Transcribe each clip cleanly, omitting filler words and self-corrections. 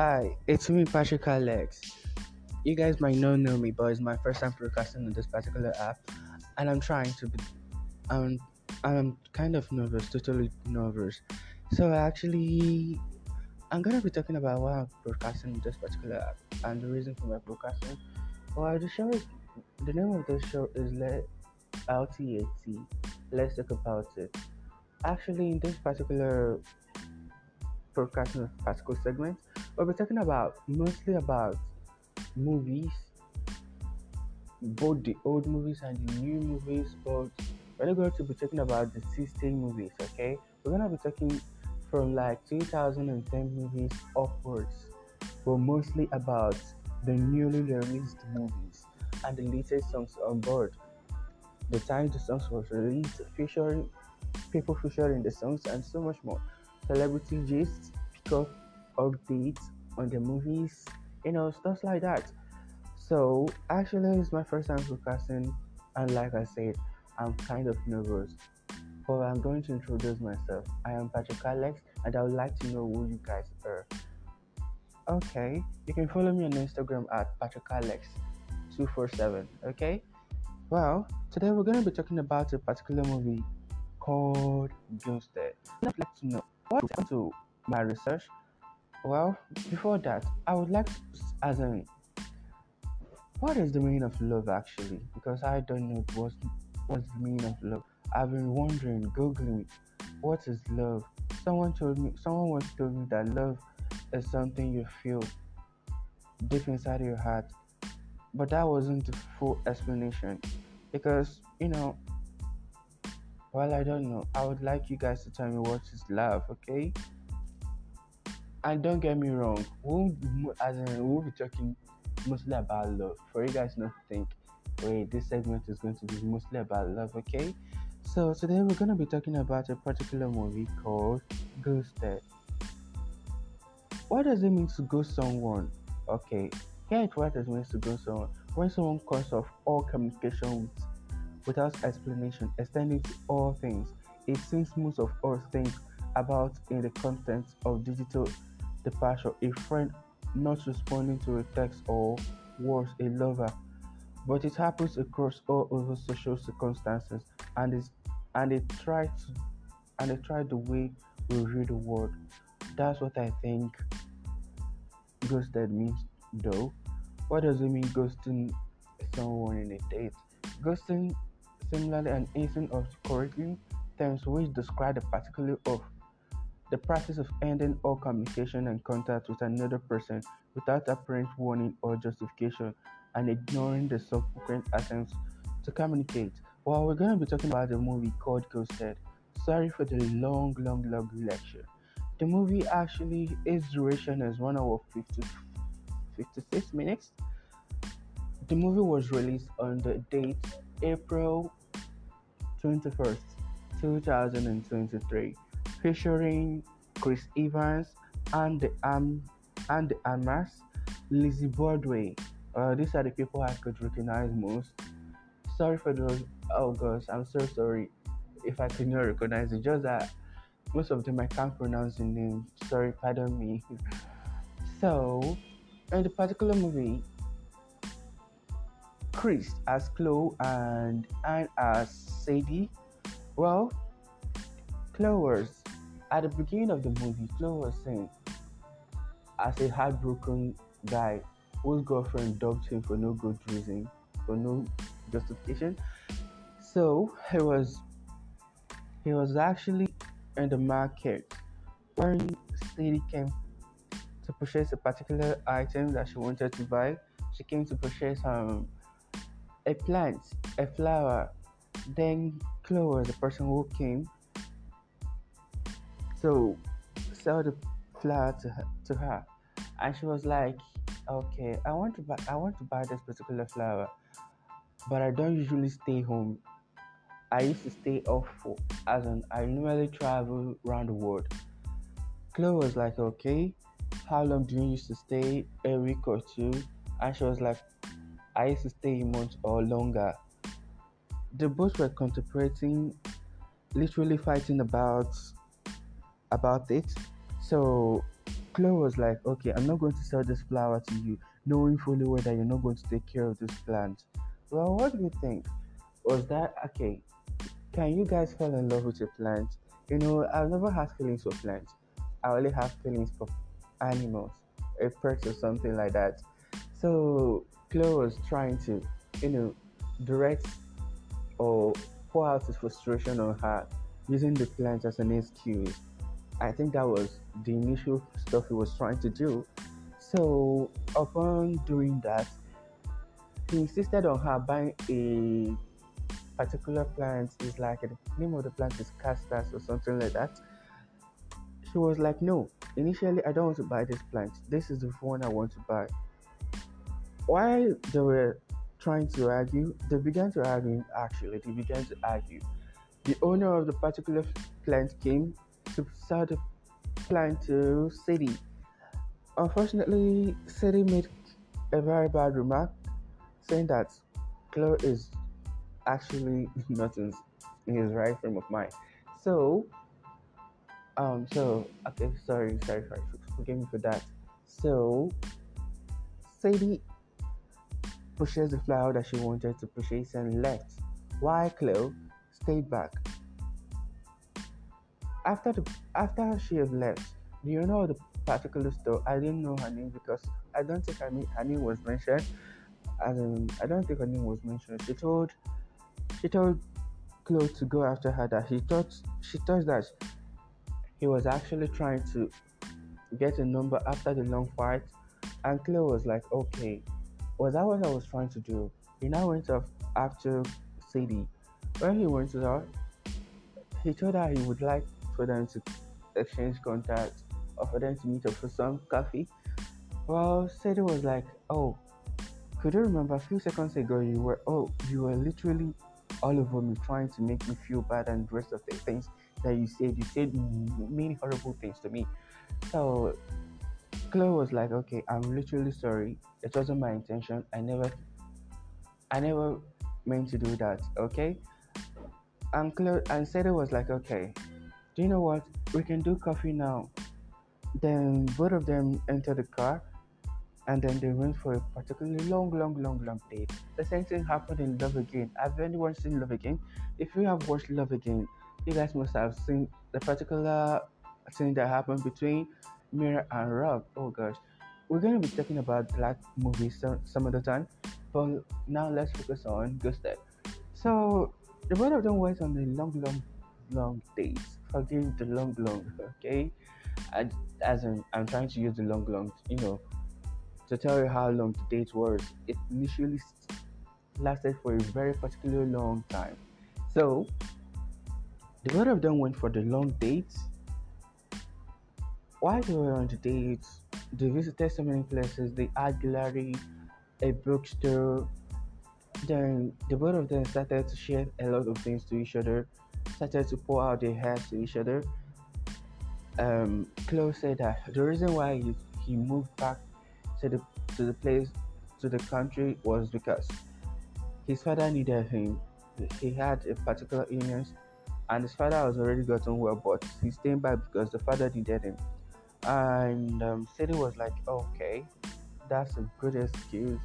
Hi, it's me, Patrick Alex. You guys might not know me, but it's my first time broadcasting on this particular app, and I'm trying to be. I'm kind of nervous, totally nervous. So actually, I'm gonna be talking about why I'm broadcasting on this particular app and the reason for my broadcasting. Well, the name of the show is LTAT. Let's talk about it. Actually, in this particular broadcasting particular segment, we'll be talking about mostly about movies, both the old movies and the new movies, but we're going to be talking about the 16 movies, okay? We're going to be talking from like 2010 movies upwards, but mostly about the newly released movies and the latest songs on board. The time the songs was released, featuring people featuring the songs and so much more. Celebrity gists, pick-up updates on the movies, stuff like that. So actually, it's my first time broadcasting, and like I said, I'm kind of nervous, but I'm going to introduce myself. I am Patrick Alex, and I would like to know who you guys are. Okay, you can follow me on Instagram at PatrickAlex247. Okay, well, today we're going to be talking about a particular movie called Ghosted. I'd like to know what happened to my research. Well, before that, I would like to what is the meaning of love actually? Because I don't know what's the meaning of love. I've been wondering, googling, what is love? Someone once told me that love is something you feel deep inside your heart, but that wasn't the full explanation because, I don't know. I would like you guys to tell me what is love, okay? And don't get me wrong, we'll be talking mostly about love. For you guys not to think, wait, this segment is going to be mostly about love, okay? So today we're going to be talking about a particular movie called Ghosted. What does it mean to ghost someone? Okay, here it's what it means to ghost someone. When someone cuts off all communication without explanation, extending to all things, it seems most of us think about in the context of digital departure, a friend not responding to a text or worse, a lover, but it happens across all other social circumstances, and they try the way we view the world. That's what I think ghosted means, though. What does it mean ghosting someone in a date? Ghosting, similarly, an instance of correctly terms which describe the particular of the practice of ending all communication and contact with another person without apparent warning or justification and ignoring the subsequent attempts to communicate. Well, we're going to be talking about the movie called Ghosted. Sorry for the long lecture. The movie actually, its duration is 1 hour 56 minutes. The movie was released on the date April 21st, 2023. Featuring Chris Evans, Anne de Armas, Lizzie Broadway. These are the people I could recognize most. Sorry for those. Oh gosh, I'm so sorry if I could not recognize it. Just that most of them I can't pronounce the name. Sorry, pardon me. So, in the particular movie, Chris as Chloe and Anne as Sadie. Well, at the beginning of the movie, Chloe was saying, as a heartbroken guy whose girlfriend dumped him for no good reason, for no justification. So he was actually in the market when Sadie came to purchase a particular item that she wanted to buy. She came to purchase a plant, a flower. Then Chloe was the person who came to sell the flower to her, and she was like, okay, I want to buy this particular flower, but I don't usually stay home. I used to stay off I normally travel around the world. Chloe was like, okay, how long do you used to stay? A week or two? And she was like, I used to stay a month or longer. The both were contemplating, literally fighting about it. So Chloe was like, okay, I'm not going to sell this flower to you, knowing fully well that you're not going to take care of this plant. Well, what do you think? Was that okay? Can you guys fall in love with a plant? You know, I've never had feelings for plants. I only have feelings for animals, a pet or something like that. So Chloe was trying to, you know, direct or pour out his frustration on her, using the plant as an excuse. I think that was the initial stuff he was trying to do. So upon doing that, he insisted on her buying a particular plant. It's like the name of the plant is Castas or something like that. She was like, no, initially I don't want to buy this plant, this is the one I want to buy. While they were trying to argue, they began to argue. The owner of the particular plant came to sell the plant to Sadie. Unfortunately, Sadie made a very bad remark, saying that Chloe is actually not in his right frame of mind. So, forgive me for that. So Sadie pushes the flower that she wanted to purchase and left, while Chloe stayed back. After she had left, you know, the particular store, I didn't know her name because I don't think her name was mentioned. She told Chloe to go after her, that she thought that he was actually trying to get a number after the long fight, and Chloe was like, okay, was that what I was trying to do? He now went off after Sadie. When he went to her, he told her he would like for them to exchange contacts or for them to meet up for some coffee. Well, Sadie was like, oh, could you remember a few seconds ago you were literally all over me, trying to make me feel bad and the rest of the things that you said. You said many horrible things to me. So Chloe was like, okay, I'm literally sorry. It wasn't my intention. I never meant to do that, okay? And Chloe and Sadie was like, okay, do you know what? We can do coffee now. Then both of them entered the car, and then they went for a particularly long date. The same thing happened in Love Again. Have anyone seen Love Again? If you have watched Love Again, you guys must have seen the particular thing that happened between Mira and Rob. Oh gosh, we're going to be talking about black movies some other time, but now let's focus on Ghosted. So the both of them went on the long date. Forgive the long, okay? I'm trying to use the long, you know, to tell you how long the date was. It initially lasted for a very particular long time. So the both of them went for the long date. While they were on the date, they visited so many places. They had gallery, a bookstore. Then the both of them started to share a lot of things to each other, started to pour out their hearts to each other. Chloe said that the reason why he moved back to the place, to the country, was because his father needed him. He had a particular illness, and his father was already gotten well, but he stayed back because the father needed him. And Sadie was like, okay, that's a good excuse,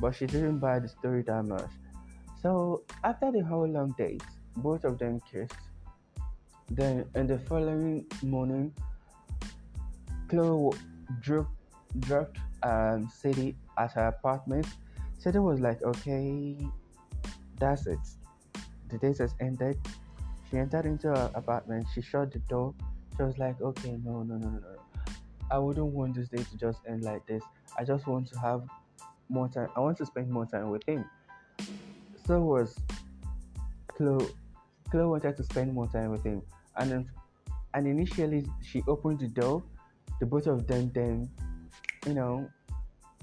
but she didn't buy the story that much. So after the whole long date, both of them kissed. Then in the following morning, Chloe dropped Sadie at her apartment. Sadie was like, okay, that's it, the date has ended. She entered into her apartment, she shut the door. She was like, okay, no, I wouldn't want this day to just end like this. I just want to have more time. I want to spend more time with him. So was Chloe wanted to spend more time with him, and initially she opened the door. The both of them then, you know,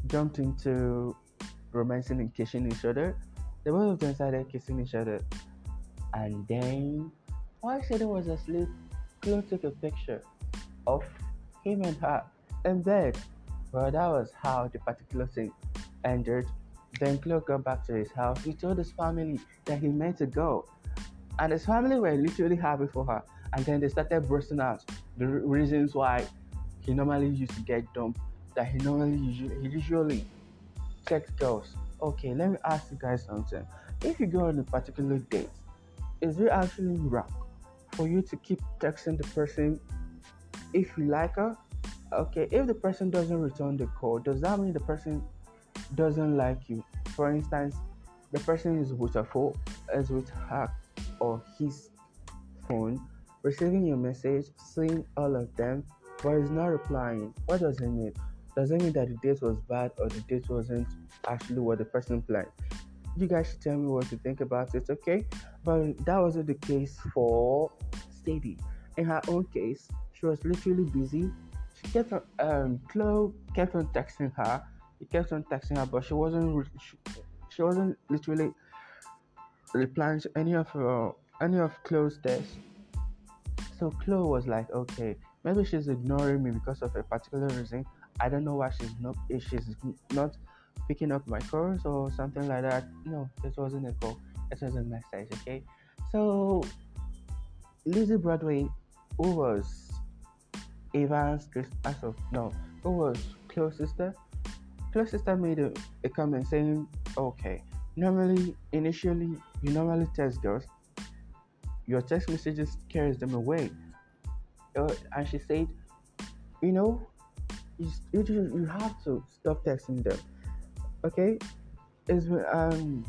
jumped into romancing and kissing each other. The both of them started kissing each other, and then while Sadie was asleep, Chloe took a picture of him and her in bed. Well, that was how the particular thing ended. Then Chloe got back to his house. He told his family that he meant to go, and his family were literally happy for her. And then they started bursting out the reasons why he normally used to get dumped, that he usually checks girls. Okay, let me ask you guys something. If you go on a particular date, is it actually wrong for you to keep texting the person if you like her? Okay, if the person doesn't return the call, does that mean the person doesn't like you? For instance, the person is with her or his phone, receiving your message, seeing all of them, but is not replying. What does it mean? Does it mean that the date was bad, or the date wasn't actually what the person planned? You guys should tell me what you think about it, okay? But that wasn't the case for Sadie. In her own case, she was literally busy. She kept on, Chloe kept on texting her. He kept on texting her, but she wasn't literally replying to any of Chloe's texts. So Chloe was like, okay, maybe she's ignoring me because of a particular reason. I don't know why she's not picking up my calls or something like that. No, this wasn't a call. It was a message, okay? So Lizzie Broadway, who was Chloe's sister? Chloe's sister made a comment saying, okay, initially, you normally text girls. Your text messages carries them away. And she said, you have to stop texting them. Okay? It's been,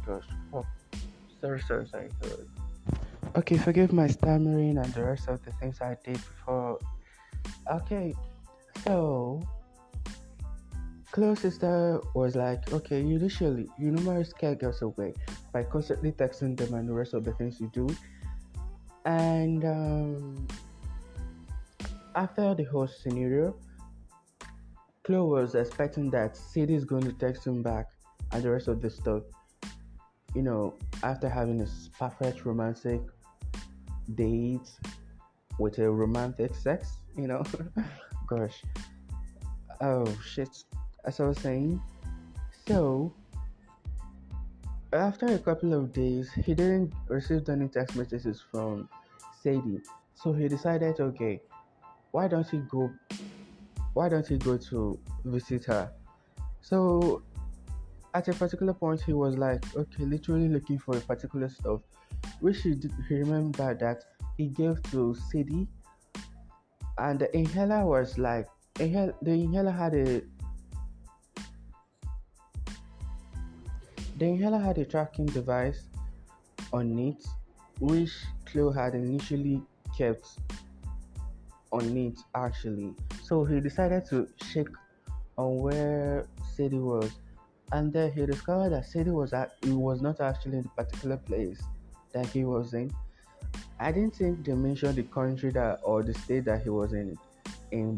Sorry. Okay, forgive my stammering and the rest of the things I did before. Okay, so Chloe's sister was like, okay, initially, you normally scare girls away by constantly texting them and the rest of the things you do. And after the whole scenario, Chloe was expecting that Sadie's going to text him back and the rest of the stuff. After having this perfect romantic date with a romantic sex, gosh. Oh, shit. As I was saying, so after a couple of days, he didn't receive any text messages from Sadie. So he decided, okay, why don't he go to visit her? So at a particular point, he was like, okay, literally looking for a particular stuff, which he remembered that he gave to Sadie, and the inhaler was like, the inhaler had a tracking device on it, which Chloe had initially kept on it actually. So he decided to check on where Sadie was, and then he discovered that Sadie was not actually in the particular place that he was in. I didn't think they mentioned the country or the state that he was in,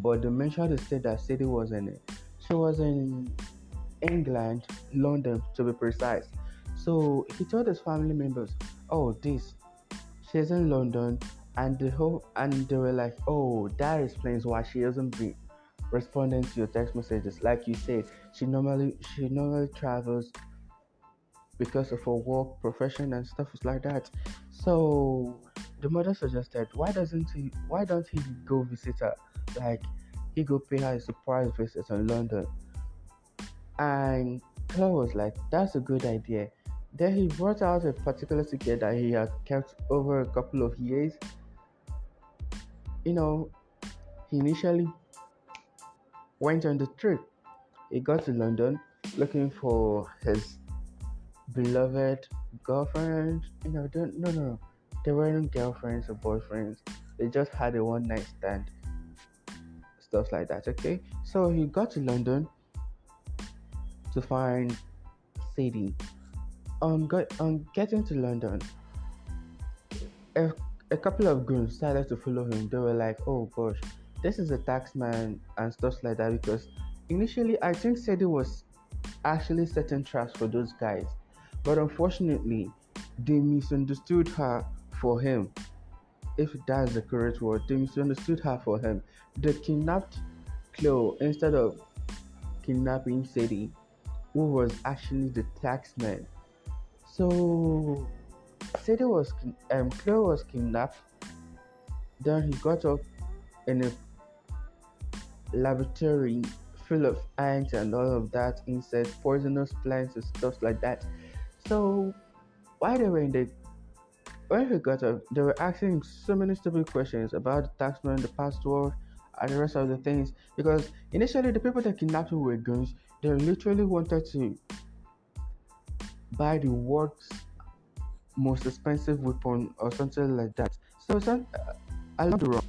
but they mentioned the state that Sadie was in. She was in England, London to be precise. So he told his family members, "Oh, she's in London," and they were like, "Oh, that explains why she hasn't been responding to your text messages. Like you said, she normally travels because of her work, profession, and stuff like that." So the mother suggested, why don't he go visit her? Like, he go pay her a surprise visit in London. And Chloe was like, that's a good idea. Then he brought out a particular ticket that he had kept over a couple of years. He initially went on the trip. He got to London looking for his beloved girlfriend. They weren't girlfriends or boyfriends. They just had a one night stand. Stuff like that, okay? So he got to London to find Sadie. On getting to London, a couple of goons started to follow him. They were like, oh gosh, this is a taxman and stuff like that, because initially I think Sadie was actually setting traps for those guys, but unfortunately they misunderstood her for him, if that's the correct word. They kidnapped Chloe instead of kidnapping Sadie, who was actually the taxman. So Chloe was kidnapped. Then he got up in a laboratory full of ants and all of that, insects, poisonous plants and stuff like that. So while they were in the when we got up, they were asking so many stupid questions about the taxman, the pastor, and the rest of the things, because initially the people that kidnapped him were goons. They literally wanted to buy the world's most expensive weapon or something like that. So along the road,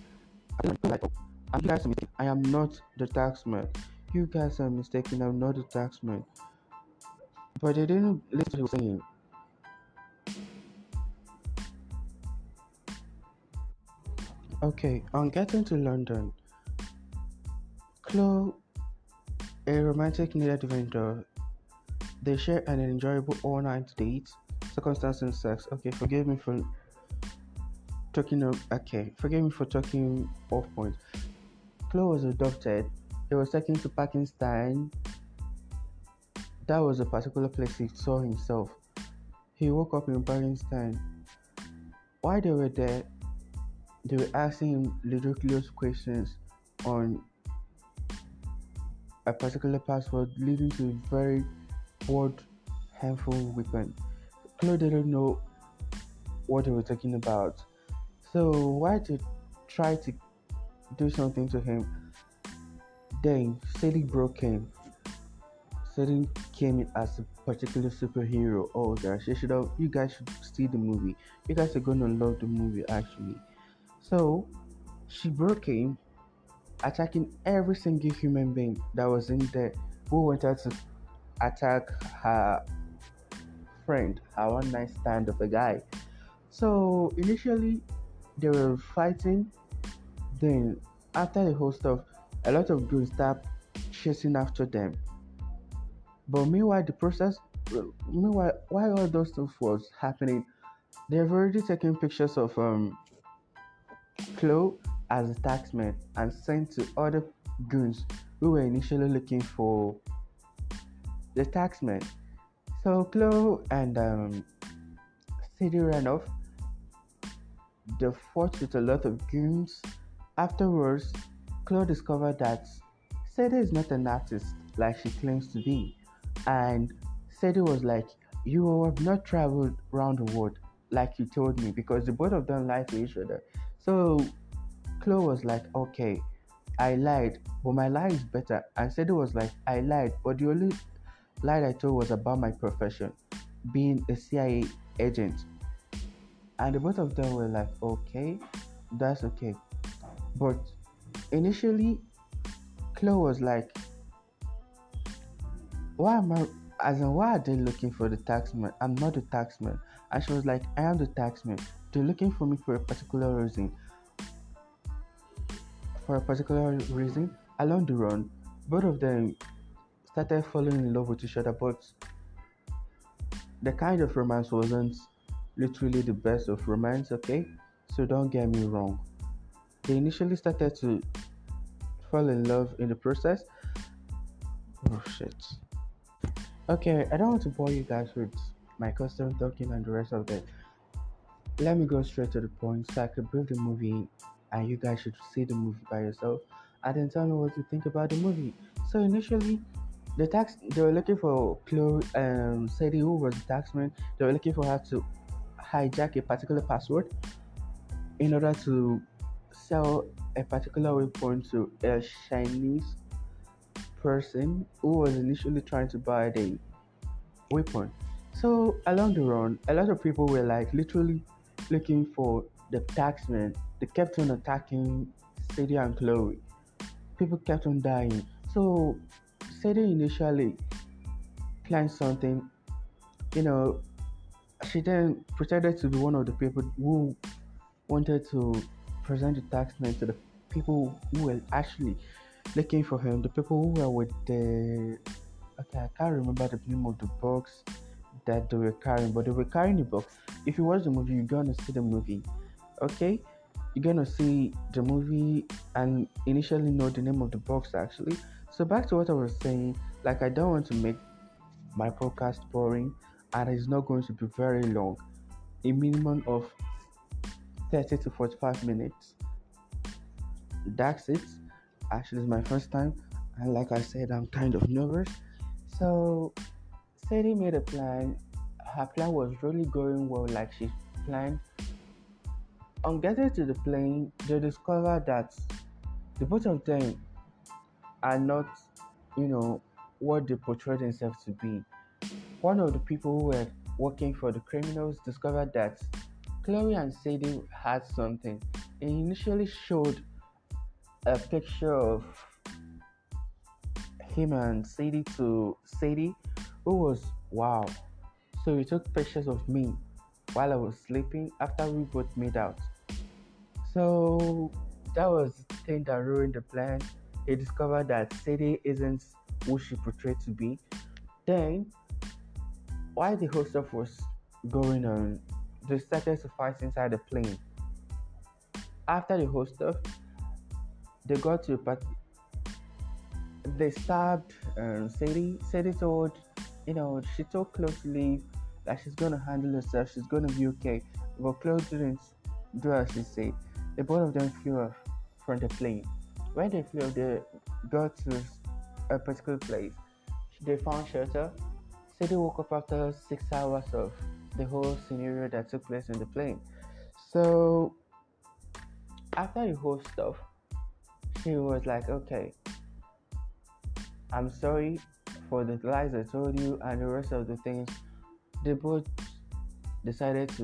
you guys are mistaken. I am not the taxman. You guys are mistaken. I'm not the taxman. But they didn't listen to what he was saying. Okay, on getting to London, Chloe, a romantic needed vendor, they share an enjoyable all-night date. Circumstance and sex. Okay, forgive me for talking off point. Chloe was adopted. He was taken to Pakistan. That was a particular place he saw himself. He woke up in Pakistan. While they were there, they were asking him ridiculous questions on a particular password, leading to a very bored, harmful weapon. Chloe didn't know what they were talking about. So why to try to do something to him? Then Sadie came in as a particular superhero. Oh gosh, you guys should see the movie. You guys are gonna love the movie actually. So she broke in, attacking every single human being that was in there who wanted to attack her friend, her one night stand of a guy. So initially they were fighting, then after the whole stuff, a lot of goons start chasing after them. But meanwhile while all those stuff was happening, they've already taken pictures of Chloe as a taxman and sent to other goons who were initially looking for the taxman. So Chloe and Sadie ran off. They fought with a lot of goons. Afterwards, Chloe discovered that Sadie is not an artist like she claims to be, and Sadie was like, "You have not traveled around the world like you told me," because the both of them lied to each other. So Chloe was like, "Okay, I lied, but my lie is better." And Sadie was like, "I lied, but the only lie I told was about my profession, being a CIA agent." And the both of them were like, "Okay, that's okay." But initially, Chloe was like, why are they looking for the taxman? I'm not the taxman. And she was like, "I am the taxman. They're looking for me for a particular reason." Along the run, both of them started falling in love with each other, but the kind of romance wasn't literally the best of romance, okay? So don't get me wrong. They initially started to fall in love in the process. Oh shit. Okay, I don't want to bore you guys with my custom talking and the rest of it. Let me go straight to the point so I could brief the movie and you guys should see the movie by yourself and then tell me what you think about the movie. So initially, they were looking for Chloe and Sadie, who was the taxman. They were looking for her to hijack a particular password in order to sell a particular weapon to a Chinese person who was initially trying to buy the weapon. So along the run, a lot of people were like literally looking for the taxman. They kept on attacking Sadie and Chloe. People kept on dying. So Sadie initially planned something. She then pretended to be one of the people who wanted to present the taxman to the people who were actually looking for him. The people who were with the... Okay, I can't remember the name of the box that they were carrying, but they were carrying the box. If you watch the movie, you're gonna see the movie, okay? You're gonna see the movie and initially know the name of the box actually. So back to what I was saying, like, I don't want to make my podcast boring, and it's not going to be very long, a minimum of 30 to 45 minutes. That's it. Actually, it's my first time, and like I said, I'm kind of nervous. So Sadie made a plan. Her plan was really going well, like she planned. On getting to the plane, they discovered that the both of them are not, what they portrayed themselves to be. One of the people who were working for the criminals discovered that Chloe and Sadie had something. It initially showed a picture of him and Sadie to Sadie, who was, wow. So he took pictures of me while I was sleeping after we both made out. So that was the thing that ruined the plan. He discovered that Sadie isn't who she portrayed to be. Then, while the whole stuff was going on, they started to fight inside the plane. After the whole stuff, they got to a part. They stabbed Sadie. Sadie told, she told Chloe to leave, that she's gonna handle herself, she's gonna be okay. But Chloe didn't do as she said. The both of them flew off from the plane. When they flew off, they got to a particular place. They found shelter. Sadie woke up after 6 hours of the whole scenario that took place in the plane. So after the whole stuff, she was like, okay, I'm sorry for the lies I told you and the rest of the things. They both decided to,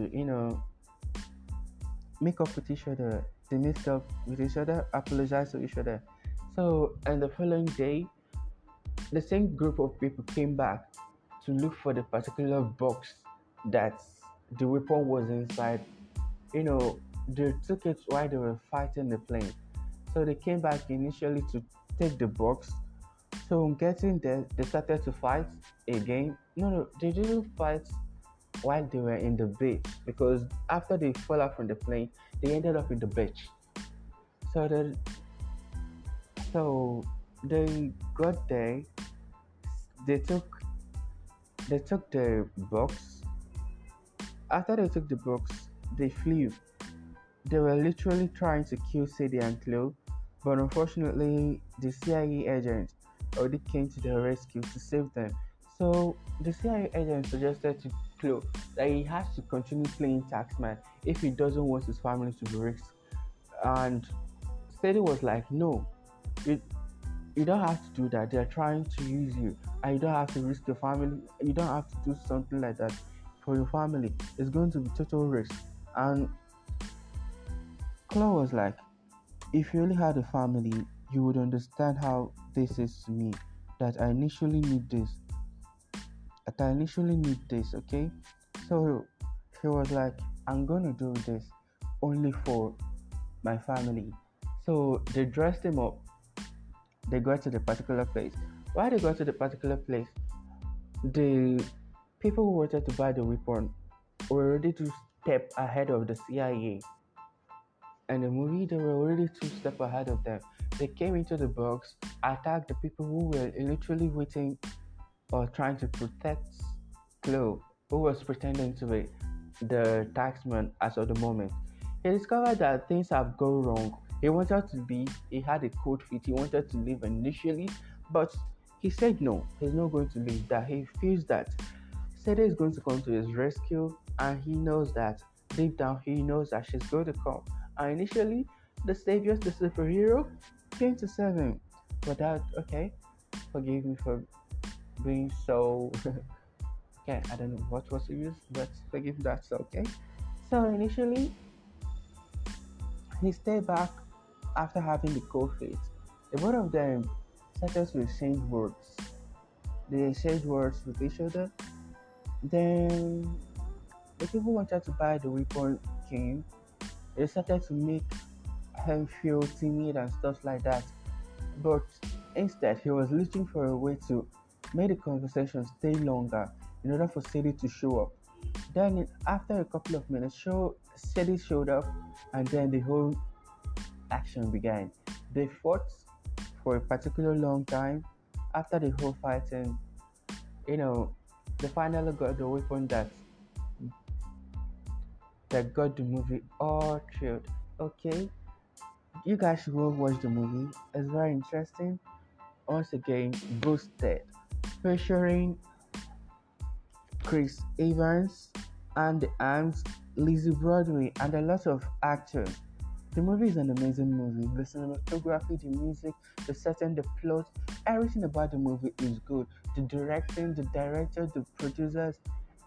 make up with each other. They mixed up with each other, apologized to each other. So, and the following day, the same group of people came back to look for the particular box that the weapon was inside. They took it while they were fighting the plane. So they came back initially to take the box. So on getting there, they started to fight again. No, they didn't fight while they were in the beach, because after they fell out from the plane, they ended up in the beach. So they got there. They took the box. After they took the box, they flew. They were literally trying to kill Sadie and Chloe, but unfortunately, the CIA agent already came to their rescue to save them. So the CIA agent suggested to Chloe that he has to continue playing taxman if he doesn't want his family to be risked. And Sadie was like, no, you don't have to do that. They're trying to use you, and you don't have to risk your family. You don't have to do something like that for your family. It's going to be total risk. And Chloe was like, if you only had a family, you would understand how this is to me, that I initially need this. Okay? So she was like, I'm gonna do this only for my family. So they dressed him up. They got to the particular place. While they got to the particular place, the people who wanted to buy the weapon were ready to step ahead of the CIA. In the movie, they were already 2 steps ahead of them. They came into the box, attacked the people who were literally waiting or trying to protect Chloe, who was pretending to be the taxman as of the moment. He discovered that things have gone wrong. He had a cold feet, he wanted to leave initially, but he said no, he's not going to leave, that he feels that Sadie is going to come to his rescue, and he knows that, deep down, he knows that she's going to come. And initially, the superhero, came to save him. But that, okay, forgive me for being so, okay, I don't know what was used, but forgive that, okay. So initially, he stayed back after having the cold feet. The both of them started to exchange words. They exchanged words with each other. Then, the people who wanted to buy the weapon came. They started to make him feel timid and stuff like that, but instead he was looking for a way to make the conversation stay longer in order for Sadie to show up. Then after a couple of minutes, Sadie showed up, and then the whole action began. They fought for a particular long time. After the whole fighting, they finally got the weapon that got the movie all thrilled. Okay, You guys should go watch the movie. It's very interesting. Once again, Ghosted, featuring Chris Evans, Anne de Armas, Lizzie Broadway, and a lot of actors. The movie is an amazing movie. The cinematography, the music, the setting, the plot, everything about the movie is good. The directing, the director, the producers,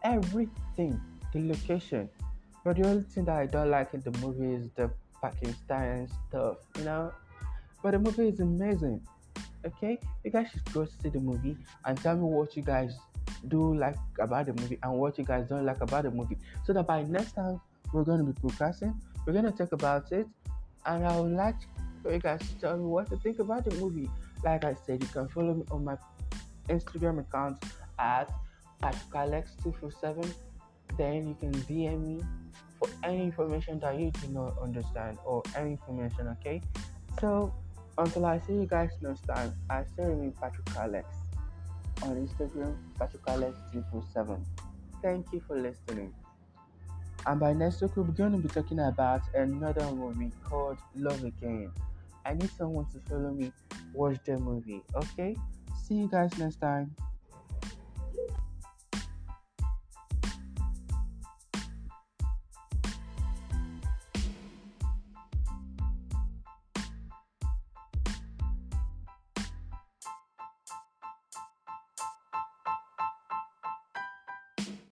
everything, the location. But the only thing that I don't like in the movie is the Pakistan stuff, you know. But the movie is amazing. Okay, you guys should go see the movie and tell me what you guys do like about the movie and what you guys don't like about the movie, so that by next time we're going to be podcasting, we're going to talk about it, and I would like for you guys to tell me what to think about the movie. Like I said, you can follow me on my Instagram account at @patrickalex247. Then you can DM me for any information that you do not understand or any information, okay? So, until I see you guys next time, I still remain Patrick Alex on Instagram, patrickalex347. Thank you for listening. And by next week, we're going to be talking about another movie called Love Again. I need someone to follow me, watch the movie, okay? See you guys next time.